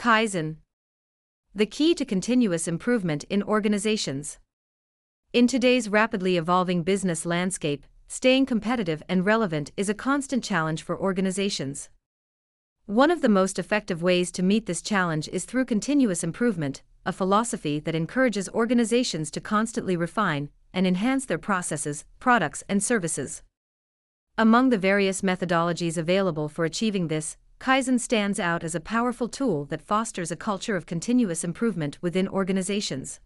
Kaizen. The key to continuous improvement in organizations. In today's rapidly evolving business landscape, staying competitive and relevant is a constant challenge for organizations. One of the most effective ways to meet this challenge is through continuous improvement, a philosophy that encourages organizations to constantly refine and enhance their processes, products, and services. Among the various methodologies available for achieving this, Kaizen stands out as a powerful tool that fosters a culture of continuous improvement within organizations.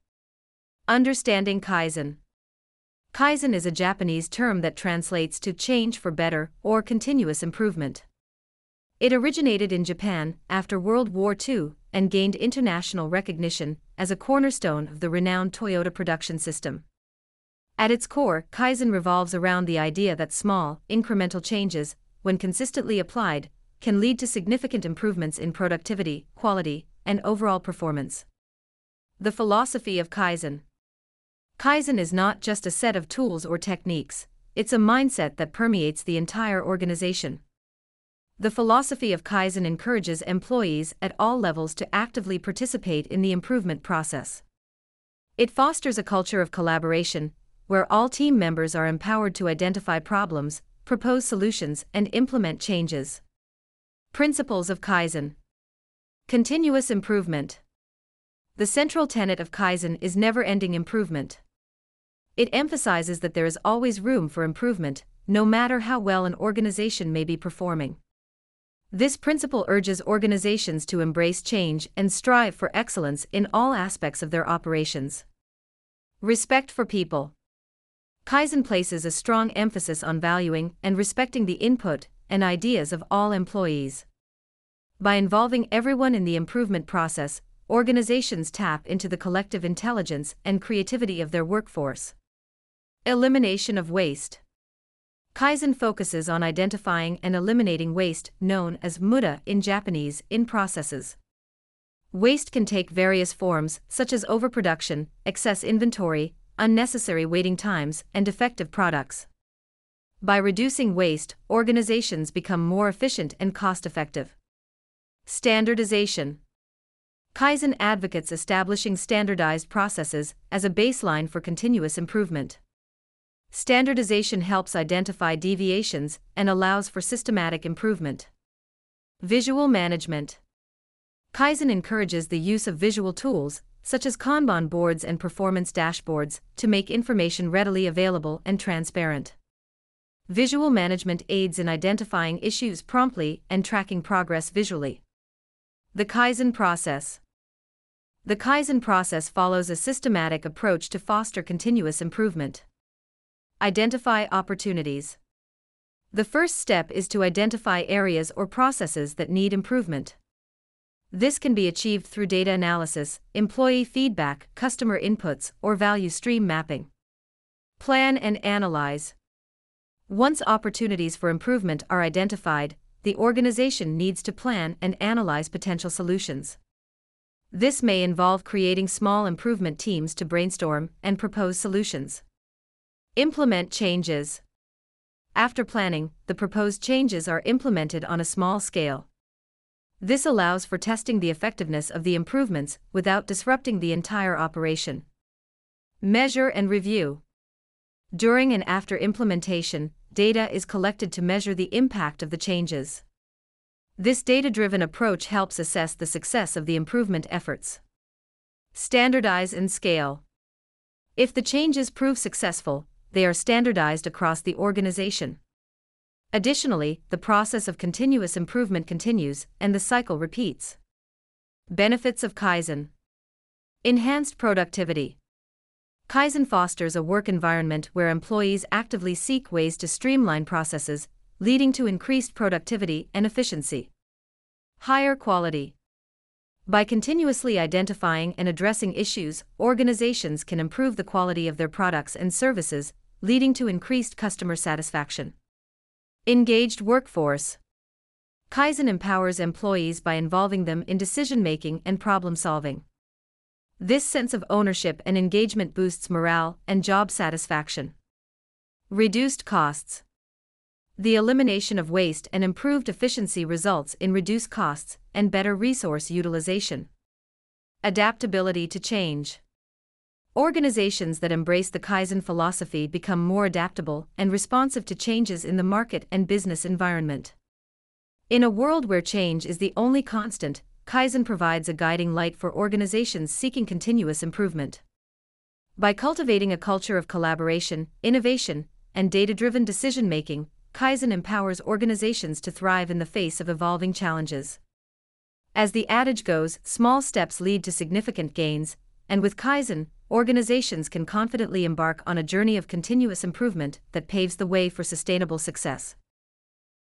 Understanding Kaizen. Kaizen is a Japanese term that translates to change for better or continuous improvement. It originated in Japan after World War II and gained international recognition as a cornerstone of the renowned Toyota production system. At its core, Kaizen revolves around the idea that small, incremental changes, when consistently applied, can lead to significant improvements in productivity, quality, and overall performance. The philosophy of Kaizen. Kaizen is not just a set of tools or techniques, it's a mindset that permeates the entire organization. The philosophy of Kaizen encourages employees at all levels to actively participate in the improvement process. It fosters a culture of collaboration, where all team members are empowered to identify problems, propose solutions, and implement changes. Principles of Kaizen. Continuous improvement. The central tenet of Kaizen is never-ending improvement. It emphasizes that there is always room for improvement, no matter how well an organization may be performing. This principle urges organizations to embrace change and strive for excellence in all aspects of their operations. Respect for people. Kaizen places a strong emphasis on valuing and respecting the input and ideas of all employees. By involving everyone in the improvement process, organizations tap into the collective intelligence and creativity of their workforce. Elimination of waste. Kaizen focuses on identifying and eliminating waste, known as muda in Japanese, in processes. Waste can take various forms, such as overproduction, excess inventory, unnecessary waiting times, and defective products. By reducing waste, organizations become more efficient and cost-effective. Standardization. Kaizen advocates establishing standardized processes as a baseline for continuous improvement. Standardization helps identify deviations and allows for systematic improvement. Visual management. Kaizen encourages the use of visual tools, such as Kanban boards and performance dashboards, to make information readily available and transparent. Visual management aids in identifying issues promptly and tracking progress visually. The Kaizen process. The Kaizen process follows a systematic approach to foster continuous improvement. Identify opportunities. The first step is to identify areas or processes that need improvement. This can be achieved through data analysis, employee feedback, customer inputs, or value stream mapping. Plan and analyze. Once opportunities for improvement are identified, the organization needs to plan and analyze potential solutions. This may involve creating small improvement teams to brainstorm and propose solutions. Implement changes. After planning, the proposed changes are implemented on a small scale. This allows for testing the effectiveness of the improvements without disrupting the entire operation. Measure and review. During and after implementation, data is collected to measure the impact of the changes. This data-driven approach helps assess the success of the improvement efforts. Standardize and scale. If the changes prove successful, they are standardized across the organization. Additionally, the process of continuous improvement continues and the cycle repeats. Benefits of Kaizen. Enhanced productivity. Kaizen fosters a work environment where employees actively seek ways to streamline processes, leading to increased productivity and efficiency. Higher quality. By continuously identifying and addressing issues, organizations can improve the quality of their products and services, leading to increased customer satisfaction. Engaged workforce. Kaizen empowers employees by involving them in decision-making and problem-solving. This sense of ownership and engagement boosts morale and job satisfaction. Reduced costs. The elimination of waste and improved efficiency results in reduced costs and better resource utilization. Adaptability to change. Organizations that embrace the Kaizen philosophy become more adaptable and responsive to changes in the market and business environment. In a world where change is the only constant, Kaizen provides a guiding light for organizations seeking continuous improvement. By cultivating a culture of collaboration, innovation, and data-driven decision-making, Kaizen empowers organizations to thrive in the face of evolving challenges. As the adage goes, small steps lead to significant gains, and with Kaizen, organizations can confidently embark on a journey of continuous improvement that paves the way for sustainable success.